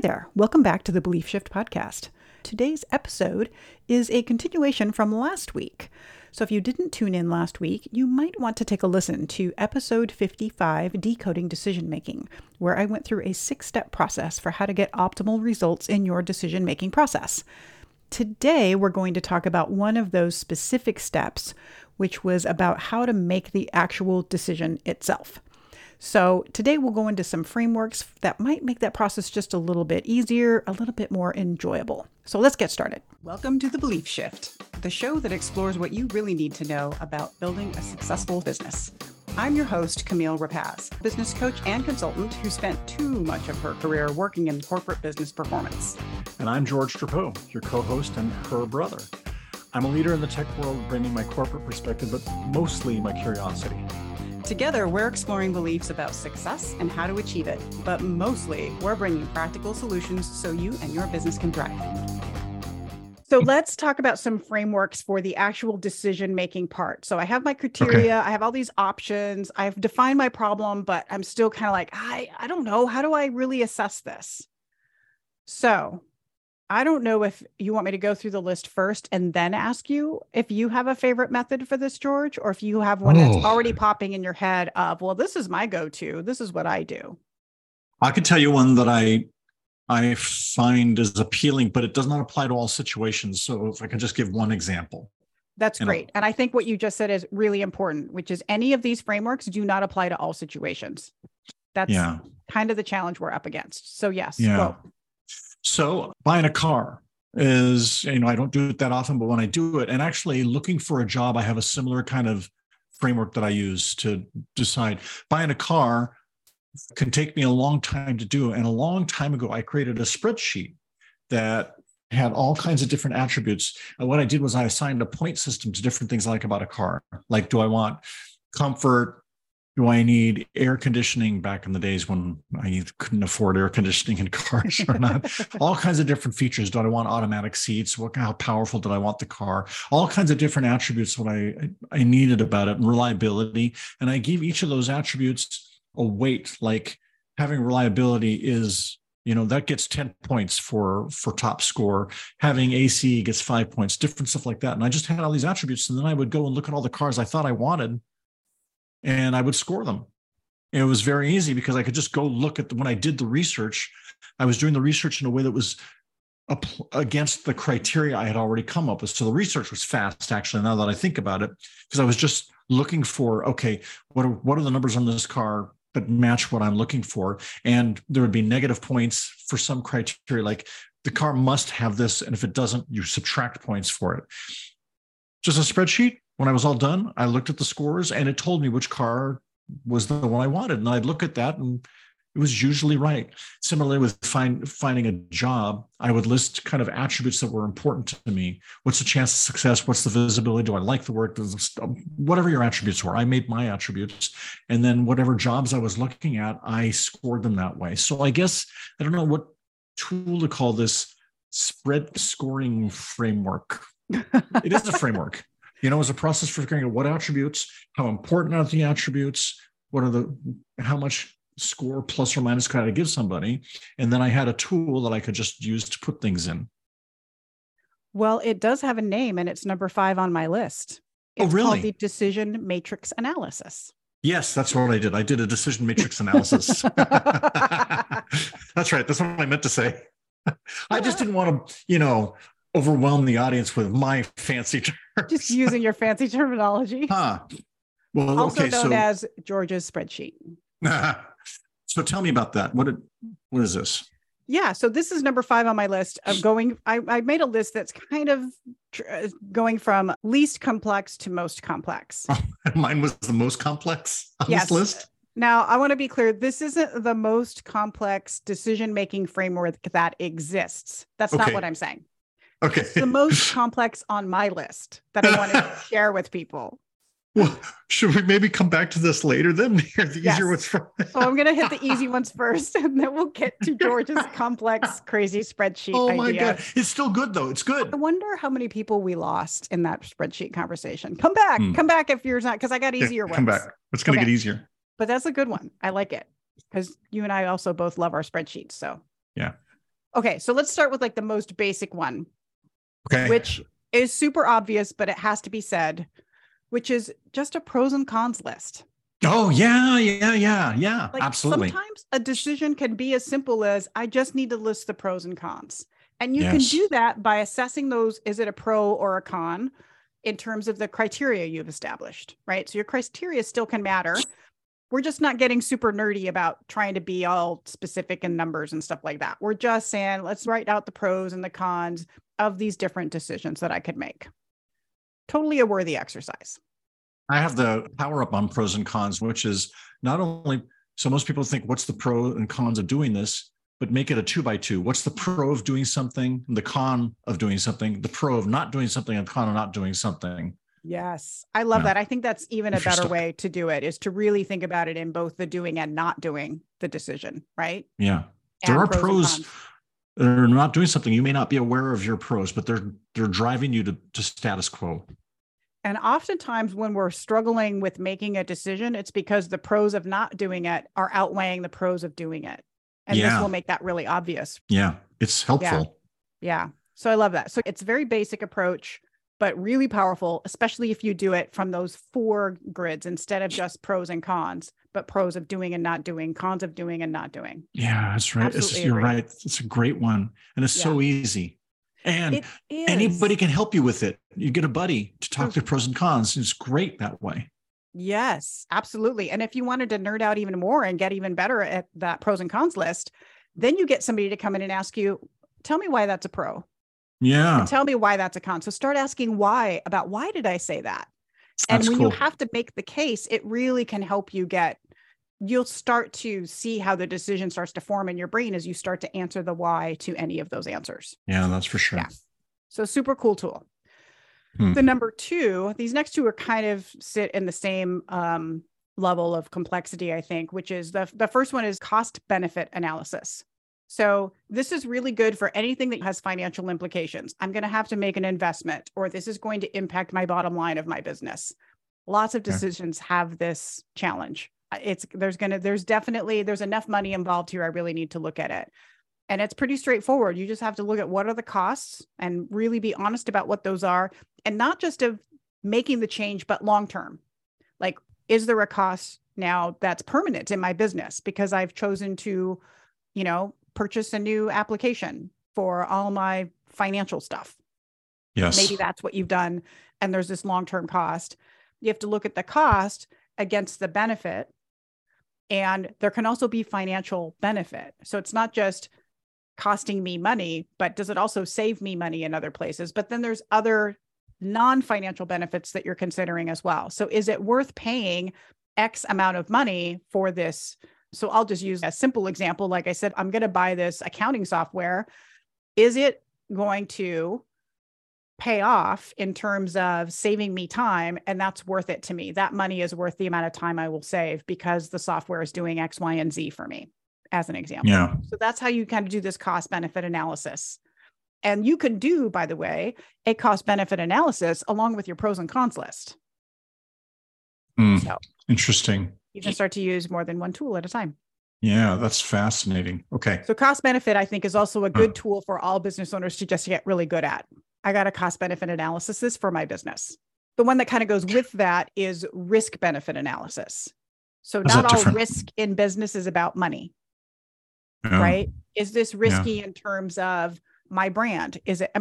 Hey there, welcome back to the Belief Shift Podcast. Today's episode is a continuation from last week. So if you didn't tune in last week, you might want to take a listen to episode 55, Decoding Decision Making, where I went through a 6-step process for how to get optimal results in your decision-making process. Today, we're going to talk about one of those specific steps, which was about how to make the actual decision itself. So today we'll go into some frameworks that might make that process just a little bit easier, a little bit more enjoyable. So let's get started. Welcome to The Belief Shift, the show that explores what you really need to know about building a successful business. I'm your host, Camille Rapaz, business coach and consultant who spent too much of her career working in corporate business performance. And I'm George Trapeau, your co-host and her brother. I'm a leader in the tech world, bringing my corporate perspective, but mostly my curiosity. Together, we're exploring beliefs about success and how to achieve it, but mostly we're bringing practical solutions so you and your business can thrive. So let's talk about some frameworks for the actual decision-making part. So I have my criteria, okay. I have all these options, I've defined my problem, but I'm still kind of like, I don't know, how do I really assess this? So I don't know if you want me to go through the list first and then ask you if you have a favorite method for this, George, or if you have one that's already popping in your head of, well, this is my go-to. This is what I do. I could tell you one that I find is appealing, but it does not apply to all situations. So if I could just give one example. That's great. And I think what you just said is really important, which is any of these frameworks do not apply to all situations. That's kind of the challenge we're up against. So yes, go. So buying a car is, I don't do it that often, but when I do it, and actually looking for a job, I have a similar kind of framework that I use to decide. Buying a car can take me a long time to do. And a long time ago, I created a spreadsheet that had all kinds of different attributes. And what I did was I assigned a point system to different things I like about a car. Like, do I want comfort? Do I need air conditioning? Back in the days when I couldn't afford air conditioning in cars or not, all kinds of different features. Do I want automatic seats? How powerful did I want the car? All kinds of different attributes, what I needed about it, and reliability. And I gave each of those attributes a weight, like having reliability is, that gets 10 points for top score. Having AC gets 5 points, different stuff like that. And I just had all these attributes. And then I would go and look at all the cars I thought I wanted, and I would score them. It was very easy because I could just go look at when I did the research, I was doing the research in a way that was against the criteria I had already come up with. So the research was fast, actually, now that I think about it, because I was just looking for, okay, what are the numbers on this car that match what I'm looking for? And there would be negative points for some criteria, like the car must have this. And if it doesn't, you subtract points for it. Just a spreadsheet. When I was all done, I looked at the scores and it told me which car was the one I wanted. And I'd look at that and it was usually right. Similarly with finding a job, I would list kind of attributes that were important to me. What's the chance of success? What's the visibility? Do I like the work? Whatever your attributes were, I made my attributes. And then whatever jobs I was looking at, I scored them that way. So I guess, I don't know what tool to call this spread scoring framework. It is a framework. It's a process for figuring out what attributes, how important are the attributes, how much score plus or minus could I give somebody? And then I had a tool that I could just use to put things in. Well, it does have a name and it's number 5 on my list. It's called the decision matrix analysis. Yes, that's what I did. I did a decision matrix analysis. That's right. That's what I meant to say. I just didn't want to, overwhelm the audience with my fancy terms. Just using your fancy terminology. Huh. Well, also known as George's spreadsheet. So tell me about that. What is this? Yeah. So this is number 5 on my list of going. I made a list that's kind of going from least complex to most complex. Mine was the most complex on this list. Now, I want to be clear, this isn't the most complex decision-making framework that exists. That's not what I'm saying. Okay. It's the most complex on my list that I wanted to share with people. Well, should we maybe come back to this later then? The easier ones first. So I'm going to hit the easy ones first, and then we'll get to George's complex, crazy spreadsheet idea. Oh my God. It's still good, though. It's good. I wonder how many people we lost in that spreadsheet conversation. Come back. Come back if you're not, because I got easier ones. Come back. It's going to get easier. But that's a good one. I like it because you and I also both love our spreadsheets. So. Yeah. Okay. So let's start with like the most basic one, which is super obvious, but it has to be said, which is just a pros and cons list. Oh yeah. Yeah. Yeah. Yeah. Like, absolutely. Sometimes a decision can be as simple as I just need to list the pros and cons. And you can do that by assessing those. Is it a pro or a con in terms of the criteria you've established, right? So your criteria still can matter. We're just not getting super nerdy about trying to be all specific in numbers and stuff like that. We're just saying, let's write out the pros and the cons of these different decisions that I could make. Totally a worthy exercise. I have the power up on pros and cons, which is not only, so most people think, what's the pros and cons of doing this? But make it a 2x2. What's the pro of doing something, the con of doing something, the pro of not doing something, and con of not doing something. Yes. I love that. I think that's even a better way to do it, is to really think about it in both the doing and not doing the decision, right? Yeah. And there are pros that are not doing something. You may not be aware of your pros, but they're driving you to status quo. And oftentimes when we're struggling with making a decision, it's because the pros of not doing it are outweighing the pros of doing it. And this will make that really obvious. Yeah. It's helpful. Yeah. So I love that. So it's a very basic approach, but really powerful, especially if you do it from those four grids instead of just pros and cons, but pros of doing and not doing, cons of doing and not doing. Yeah, that's right. You're right. It's a great one. And it's so easy. And anybody can help you with it. You get a buddy to talk to pros and cons. It's great that way. Yes, absolutely. And if you wanted to nerd out even more and get even better at that pros and cons list, then you get somebody to come in and ask you, tell me why that's a pro. Yeah. And tell me why that's a con. So start asking why about why did I say that? And that's when you have to make the case, it really can help you get, you'll start to see how the decision starts to form in your brain as you start to answer the why to any of those answers. Yeah, that's for sure. Yeah. So super cool tool. The number two, these next two are kind of sit in the same level of complexity, I think, which is the first one is cost benefit analysis. So this is really good for anything that has financial implications. I'm going to have to make an investment, or this is going to impact my bottom line of my business. Lots of decisions have this challenge. There's enough money involved here. I really need to look at it. And it's pretty straightforward. You just have to look at what are the costs and really be honest about what those are, and not just of making the change, but long-term. Like, is there a cost now that's permanent in my business because I've chosen to, purchase a new application for all my financial stuff? Yes. Maybe that's what you've done. And there's this long-term cost. You have to look at the cost against the benefit. And there can also be financial benefit. So it's not just costing me money, but does it also save me money in other places? But then there's other non-financial benefits that you're considering as well. So is it worth paying X amount of money for this? So I'll just use a simple example. Like I said, I'm going to buy this accounting software. Is it going to pay off in terms of saving me time? And that's worth it to me. That money is worth the amount of time I will save because the software is doing X, Y, and Z for me, as an example. Yeah. So that's how you kind of do this cost benefit analysis. And you can do, by the way, a cost benefit analysis along with your pros and cons list. So interesting. You can start to use more than one tool at a time. Yeah, that's fascinating. Okay. So cost benefit, I think, is also a good tool for all business owners to just get really good at. I got a cost benefit analysis for my business. The one that kind of goes with that is risk benefit analysis. So not all risk in business is about money. Yeah. Right? Is this risky in terms of my brand? Is it,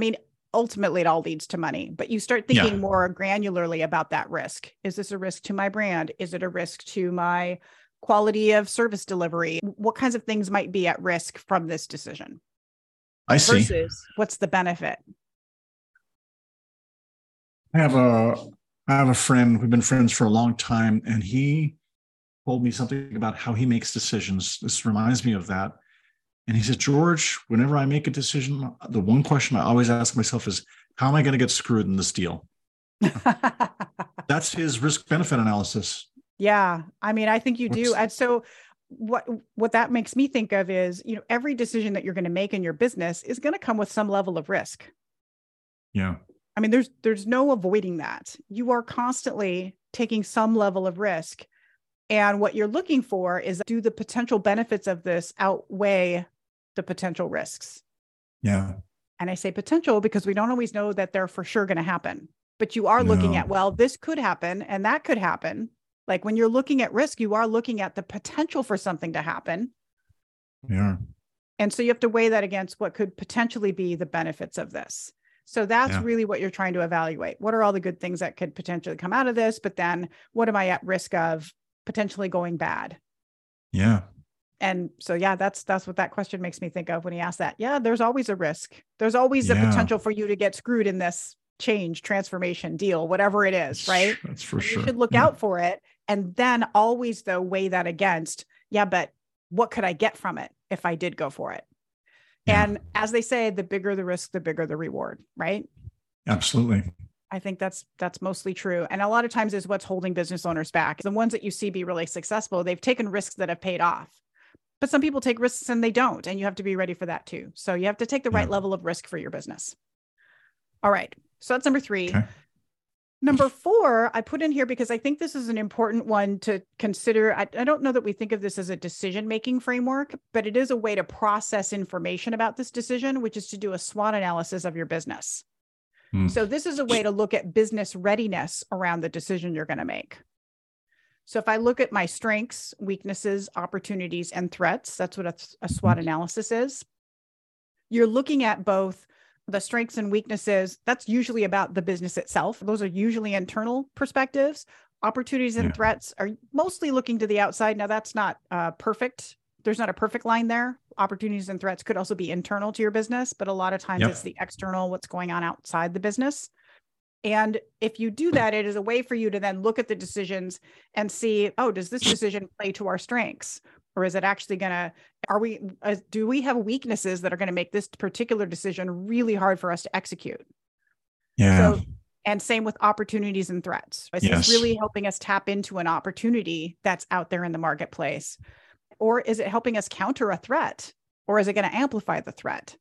ultimately it all leads to money, but you start thinking more granularly about that risk. Is this a risk to my brand? Is it a risk to my quality of service delivery? What kinds of things might be at risk from this decision? I see. Versus what's the benefit? I have a friend, we've been friends for a long time, and he told me something about how he makes decisions. This reminds me of that. And he said, George, whenever I make a decision, the one question I always ask myself is, how am I going to get screwed in this deal? That's his risk-benefit analysis. Yeah. I think you do. And so what that makes me think of is, every decision that you're going to make in your business is going to come with some level of risk. Yeah. There's no avoiding that. You are constantly taking some level of risk. And what you're looking for is, do the potential benefits of this outweigh the potential risks? Yeah. And I say potential because we don't always know that they're for sure going to happen, but you are looking at, well, this could happen and that could happen. Like when you're looking at risk, you are looking at the potential for something to happen. Yeah. And so you have to weigh that against what could potentially be the benefits of this. So that's really what you're trying to evaluate. What are all the good things that could potentially come out of this? But then what am I at risk of potentially going bad? Yeah. And so, that's what that question makes me think of when he asked that. Yeah, there's always a risk. There's always a potential for you to get screwed in this change, transformation, deal, whatever it is, right? That's for sure. You should look out for it. And then always, though, weigh that against, but what could I get from it if I did go for it? Yeah. And as they say, the bigger the risk, the bigger the reward, right? Absolutely. I think that's mostly true. And a lot of times is what's holding business owners back. The ones that you see be really successful, they've taken risks that have paid off. But some people take risks and they don't. And you have to be ready for that too. So you have to take the right level of risk for your business. All right. So that's number 3. Okay. Number 4, I put in here because I think this is an important one to consider. I don't know that we think of this as a decision-making framework, but it is a way to process information about this decision, which is to do a SWOT analysis of your business. So this is a way to look at business readiness around the decision you're going to make. So if I look at my strengths, weaknesses, opportunities, and threats, that's what a SWOT analysis is. You're looking at both the strengths and weaknesses. That's usually about the business itself. Those are usually internal perspectives. Opportunities and threats are mostly looking to the outside. Now that's not perfect. There's not a perfect line there. Opportunities and threats could also be internal to your business, but a lot of times it's the external, what's going on outside the business. And if you do that, it is a way for you to then look at the decisions and see, oh, does this decision play to our strengths? Or is it actually do we have weaknesses that are going to make this particular decision really hard for us to execute? Yeah. So, and same with opportunities and threats. Is this really helping us tap into an opportunity that's out there in the marketplace? Or is it helping us counter a threat? Or is it going to amplify the threat?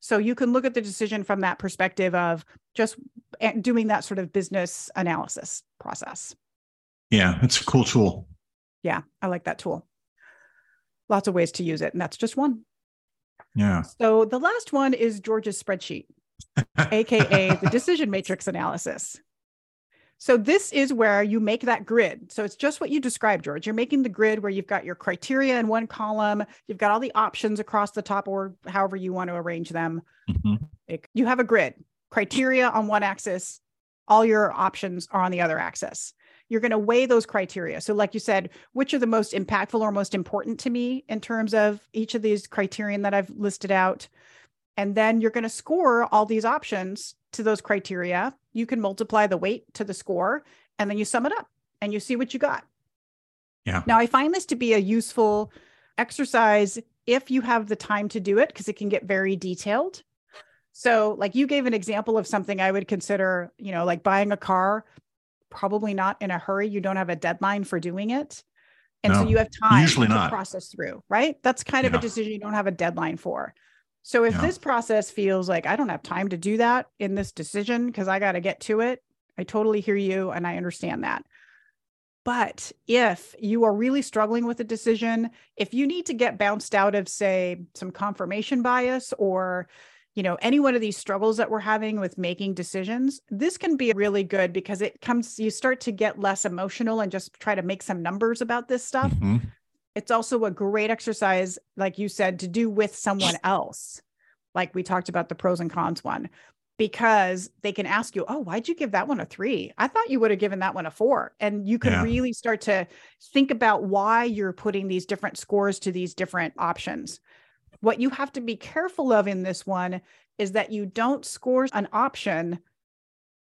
So you can look at the decision from that perspective of just doing that sort of business analysis process. Yeah. It's a cool tool. Yeah. I like that tool. Lots of ways to use it. And that's just one. Yeah. So the last one is George's spreadsheet, AKA the decision matrix analysis. So this is where you make that grid. So it's just what you described, George. You're making the grid where you've got your criteria in one column. You've got all the options across the top or however you want to arrange them. Mm-hmm. You have a grid, criteria on one axis, all your options are on the other axis. You're going to weigh those criteria. So like you said, which are the most impactful or most important to me in terms of each of these criterion that I've listed out? And then you're going to score all these options to those criteria. You can multiply the weight to the score, and then you sum it up and you see what you got. Yeah. Now I find this to be a useful exercise if you have the time to do it, because it can get very detailed. So like you gave an example of something I would consider, like buying a car. Probably not in a hurry. You don't have a deadline for doing it. And so you have time to process through, right? That's kind of a decision you don't have a deadline for. So if this process feels like I don't have time to do that in this decision because I got to get to it, I totally hear you and I understand that. But if you are really struggling with a decision, if you need to get bounced out of, say, some confirmation bias or any one of these struggles that we're having with making decisions, this can be really good because you start to get less emotional and just try to make some numbers about this stuff. Mm-hmm. It's also a great exercise, like you said, to do with someone else. Like we talked about the pros and cons one, because they can ask you, oh, why'd you give that one a 3? I thought you would have given that one a 4. And you can really start to think about why you're putting these different scores to these different options. What you have to be careful of in this one is that you don't score an option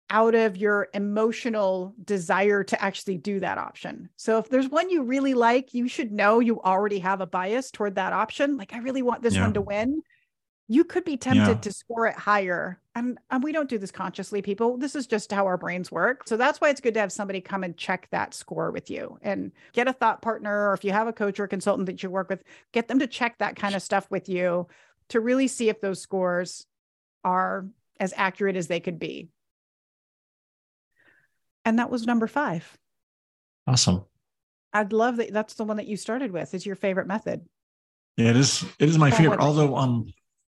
out of your emotional desire to actually do that option. So if there's one you really like, you should know you already have a bias toward that option. Like, I really want this one to win. You could be tempted to score it higher. And we don't do this consciously, people. This is just how our brains work. So that's why it's good to have somebody come and check that score with you and get a thought partner. Or if you have a coach or a consultant that you work with, get them to check that kind of stuff with you to really see if those scores are as accurate as they could be. And that was number 5. Awesome. I'd love that. That's the one that you started with, is your favorite method. Yeah, it is my favorite. Although,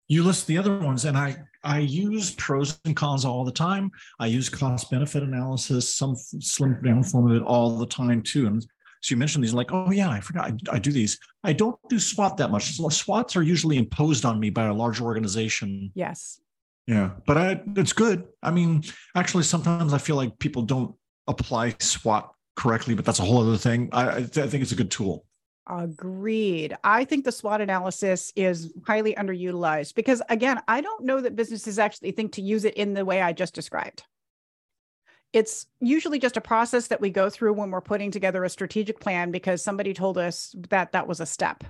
You list the other ones, and I use pros and cons all the time. I use cost-benefit analysis, some slimmed down form of it all the time too. And so you mentioned these, like, oh yeah, I forgot I do these. I don't do SWOT that much. SWOTs are usually imposed on me by a large organization. Yes. Yeah, but it's good. I mean, actually, sometimes I feel like people don't apply SWOT correctly, but that's a whole other thing. I think it's a good tool. Agreed. I think the SWOT analysis is highly underutilized because, again, I don't know that businesses actually think to use it in the way I just described. It's usually just a process that we go through when we're putting together a strategic plan because somebody told us that that was a step.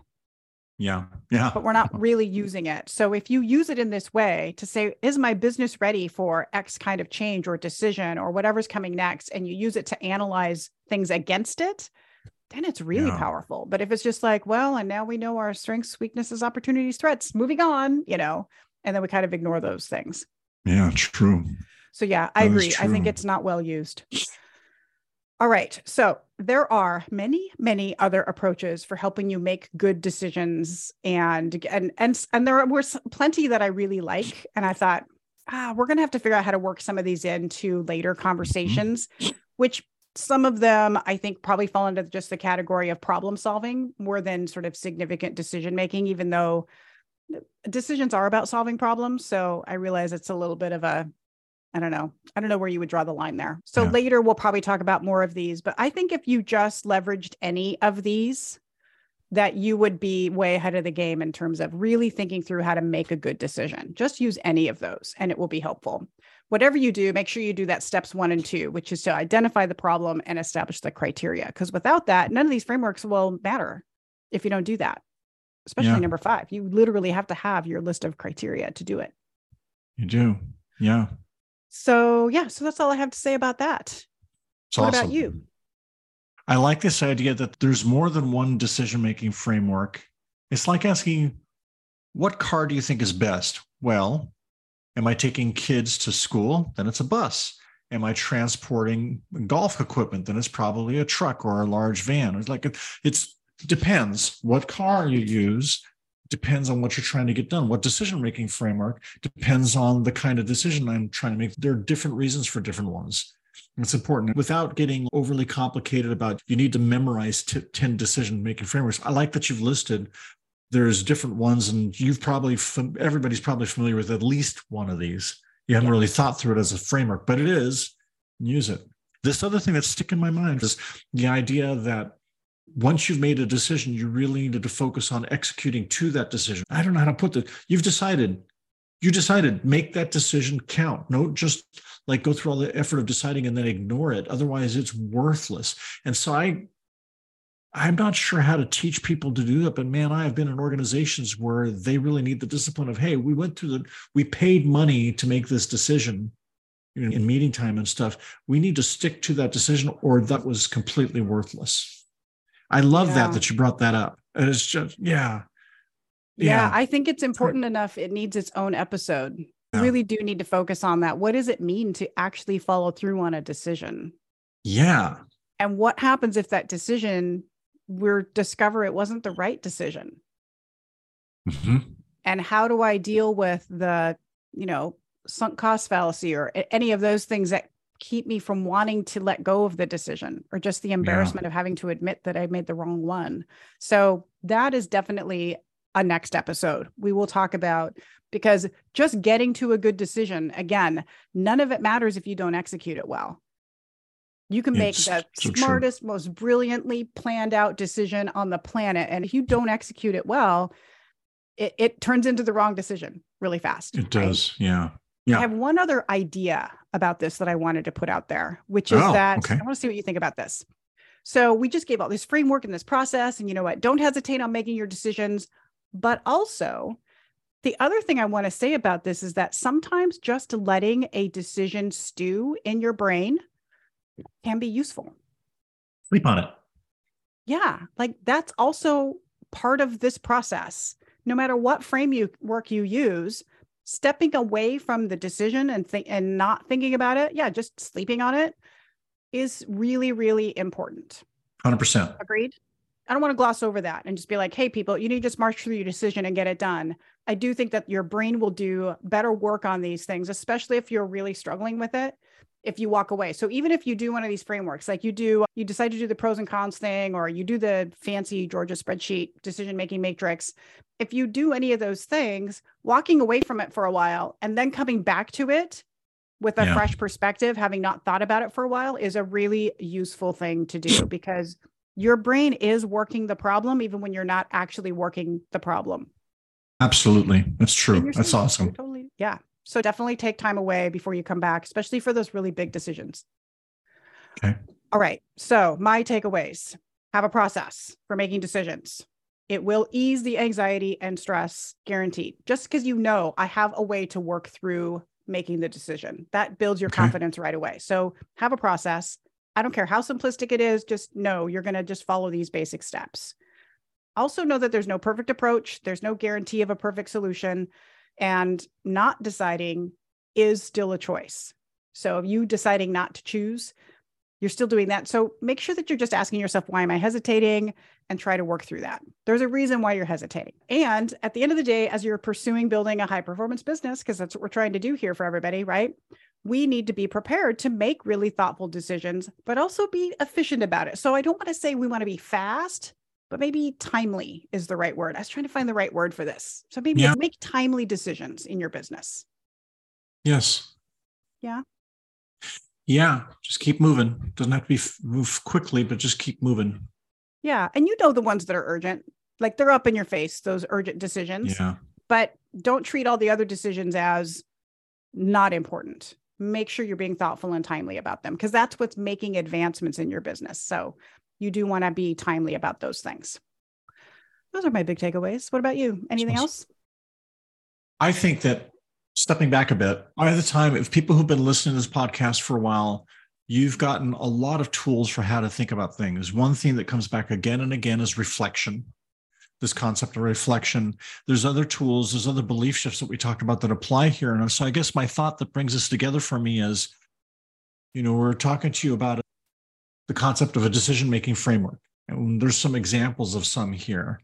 Yeah. Yeah. But we're not really using it. So if you use it in this way to say, is my business ready for X kind of change or decision or whatever's coming next, and you use it to analyze things against it, then it's really powerful. But if it's just like, well, and now we know our strengths, weaknesses, opportunities, threats, moving on, you know, and then we kind of ignore those things. Yeah, true. So yeah, I agree. I think it's not well used. All right. So there are many, many other approaches for helping you make good decisions. And there were plenty that I really like. And I thought, we're going to have to figure out how to work some of these into later conversations, which some of them I think probably fall into just the category of problem solving more than sort of significant decision making, even though decisions are about solving problems. So I realize it's a little bit of a, I don't know where you would draw the line there. So later we'll probably talk about more of these, but I think if you just leveraged any of these, that you would be way ahead of the game in terms of really thinking through how to make a good decision. Just use any of those and it will be helpful. Whatever you do, make sure you do that steps 1 and 2, which is to identify the problem and establish the criteria. Because without that, none of these frameworks will matter if you don't do that, especially number 5. You literally have to have your list of criteria to do it. You do. Yeah. So that's all I have to say about that. What about you? I like this idea that there's more than one decision-making framework. It's like asking, what car do you think is best? Well, am I taking kids to school? Then it's a bus. Am I transporting golf equipment? Then it's probably a truck or a large van. It's like, it depends. What car you use depends on what you're trying to get done. What decision-making framework depends on the kind of decision I'm trying to make. There are different reasons for different ones. It's important without getting overly complicated about you need to memorize 10 decision-making frameworks. I like that you've listed. There's different ones, and everybody's probably familiar with at least one of these. You haven't really thought through it as a framework, but it is. Use it. This other thing that's sticking in my mind is the idea that once you've made a decision, you really needed to focus on executing to that decision. I don't know how to put this. You decided, make that decision count. No, just like go through all the effort of deciding and then ignore it. Otherwise, it's worthless. And so I'm not sure how to teach people to do that, but man, I have been in organizations where they really need the discipline of, hey, we paid money to make this decision in meeting time and stuff. We need to stick to that decision or that was completely worthless. I love that you brought that up. And it's just, Yeah, I think it's important enough. It needs its own episode. You really do need to focus on that. What does it mean to actually follow through on a decision? Yeah. And what happens if that decision, we discover it wasn't the right decision? Mm-hmm. And how do I deal with the, sunk cost fallacy or any of those things that keep me from wanting to let go of the decision or just the embarrassment of having to admit that I made the wrong one? So that is definitely a next episode we will talk about, because just getting to a good decision, again, none of it matters if you don't execute it well. You can make the smartest, most brilliantly planned out decision on the planet. And if you don't execute it well, it turns into the wrong decision really fast. It does. Right? Yeah. I have one other idea about this that I wanted to put out there, which is I want to see what you think about this. So we just gave all this framework and this process, and you know what? Don't hesitate on making your decisions. But also, the other thing I want to say about this is that sometimes just letting a decision stew in your brain can be useful. Sleep on it. Yeah. Like that's also part of this process. No matter what framework you use, stepping away from the decision and not thinking about it. Yeah. Just sleeping on it is really, really important. 100%. Agreed. I don't want to gloss over that and just be like, hey, people, you need to just march through your decision and get it done. I do think that your brain will do better work on these things, especially if you're really struggling with it, if you walk away. So even if you do one of these frameworks, like you decide to do the pros and cons thing, or you do the fancy Georgia spreadsheet decision-making matrix. If you do any of those things, walking away from it for a while and then coming back to it with a fresh perspective, having not thought about it for a while, is a really useful thing to do, because your brain is working the problem, even when you're not actually working the problem. Absolutely. That's true. That's awesome. Totally. Yeah. So definitely take time away before you come back, especially for those really big decisions. Okay. All right. So my takeaways: have a process for making decisions. It will ease the anxiety and stress, guaranteed. Just because I have a way to work through making the decision. That builds your confidence right away. So have a process. I don't care how simplistic it is. Just know you're going to just follow these basic steps. Also know that there's no perfect approach. There's no guarantee of a perfect solution, and not deciding is still a choice. So if you deciding not to choose, you're still doing that. So make sure that you're just asking yourself, why am I hesitating? And try to work through that. There's a reason why you're hesitating. And at the end of the day, as you're pursuing building a high performance business, because that's what we're trying to do here for everybody, right? We need to be prepared to make really thoughtful decisions, but also be efficient about it. So I don't want to say we want to be fast, but maybe timely is the right word. I was trying to find the right word for this. So maybe make timely decisions in your business. Yes. Yeah. Yeah. Just keep moving. Doesn't have to be move quickly, but just keep moving. Yeah. And the ones that are urgent, like they're up in your face, those urgent decisions, but don't treat all the other decisions as not important. Make sure you're being thoughtful and timely about them, because that's what's making advancements in your business. So you do want to be timely about those things. Those are my big takeaways. What about you? Anything else? I think that, stepping back a bit, by the time, if people who've been listening to this podcast for a while, you've gotten a lot of tools for how to think about things. One thing that comes back again and again is reflection. This concept of reflection. There's other tools, there's other belief shifts that we talked about that apply here. And so I guess my thought that brings this together for me is, we're talking to you about the concept of a decision-making framework. And there's some examples of some here.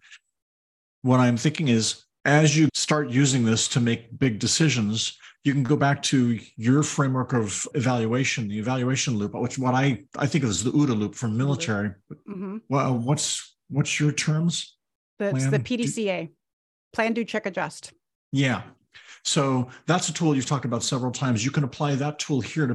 What I'm thinking is, as you start using this to make big decisions, you can go back to your framework of evaluation, the evaluation loop, which what I think of as the OODA loop from military. Mm-hmm. Well, what's your terms? That's the PDCA, plan, do, check, adjust. Yeah. So that's a tool you've talked about several times. You can apply that tool here to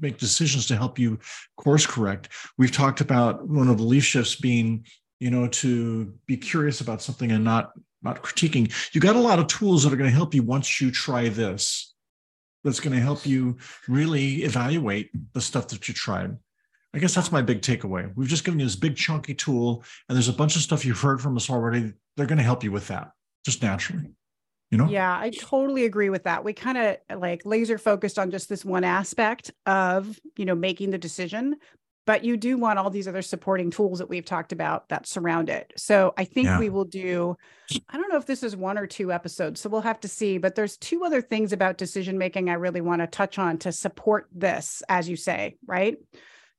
make decisions to help you course correct. We've talked about one of the belief shifts being, to be curious about something and not critiquing. You got a lot of tools that are going to help you once you try this. That's going to help you really evaluate the stuff that you tried. I guess that's my big takeaway. We've just given you this big chunky tool, and there's a bunch of stuff you've heard from us already. They're going to help you with that just naturally. Yeah, I totally agree with that. We kind of like laser focused on just this one aspect of, making the decision, but you do want all these other supporting tools that we've talked about that surround it. So I think we will do, I don't know if this is one or two episodes, so we'll have to see, but there's two other things about decision-making I really want to touch on to support this, as you say, right?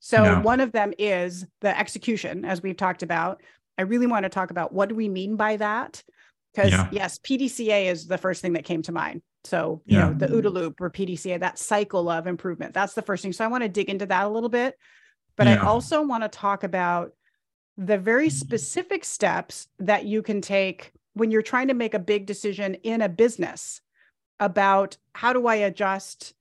So one of them is the execution, as we've talked about. I really want to talk about what do we mean by that? Because yes, PDCA is the first thing that came to mind. So, the OODA loop or PDCA, that cycle of improvement, that's the first thing. So I want to dig into that a little bit, but I also want to talk about the very specific steps that you can take when you're trying to make a big decision in a business about how do I adjust?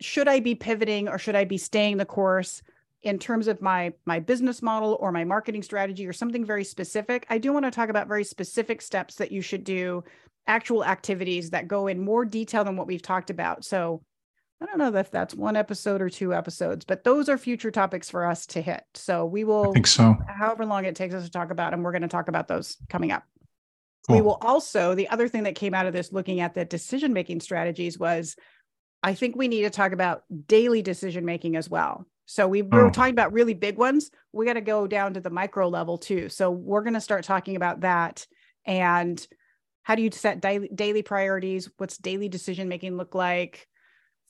Should I be pivoting or should I be staying the course in terms of my business model or my marketing strategy or something very specific? I do want to talk about very specific steps that you should do, actual activities that go in more detail than what we've talked about. So I don't know if that's one episode or two episodes, but those are future topics for us to hit. So we will, I think so, however long it takes us to talk about, and we're going to talk about those coming up. Cool. We will also, the other thing that came out of this, looking at the decision-making strategies, was I think we need to talk about daily decision-making as well. So we were talking about really big ones. We got to go down to the micro level too. So we're going to start talking about that. And how do you set daily priorities? What's daily decision-making look like?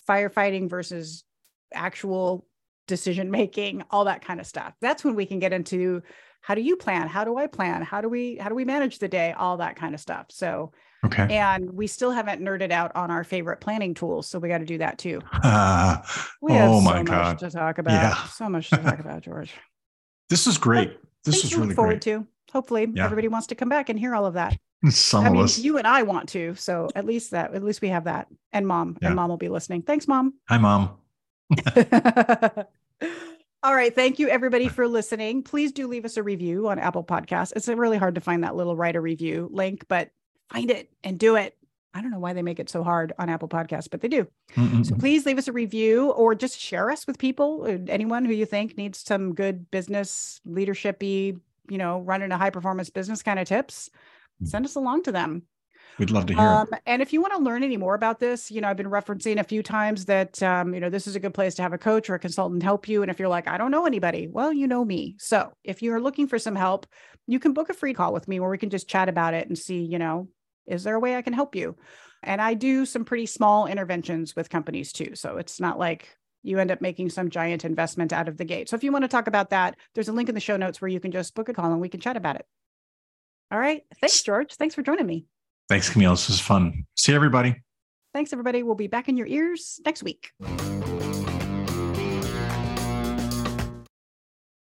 Firefighting versus actual decision-making, all that kind of stuff. That's when we can get into how do you plan? How do I plan? How do we manage the day? All that kind of stuff. So Okay. And we still haven't nerded out on our favorite planning tools. So we got to do that too. We have so much to talk about. Yeah. So much to talk about, George. This is great. This is really forward great. To. Hopefully everybody wants to come back and hear all of that. Some of us. You and I want to. So at least we have that. And mom will be listening. Thanks, Mom. Hi, Mom. All right. Thank you everybody for listening. Please do leave us a review on Apple Podcasts. It's really hard to find that little write a review link, but find it and do it. I don't know why they make it so hard on Apple Podcasts, but they do. Mm-hmm. So please leave us a review or just share us with people, anyone who you think needs some good business leadership-y, running a high performance business kind of tips. Send us along to them. We'd love to hear. And if you want to learn any more about this, I've been referencing a few times that, this is a good place to have a coach or a consultant help you. And if you're like, I don't know anybody, well, you know me. So if you're looking for some help, you can book a free call with me where we can just chat about it and see, is there a way I can help you? And I do some pretty small interventions with companies too. So it's not like you end up making some giant investment out of the gate. So if you want to talk about that, there's a link in the show notes where you can just book a call and we can chat about it. All right. Thanks, George. Thanks for joining me. Thanks, Camille. This was fun. See everybody. Thanks, everybody. We'll be back in your ears next week.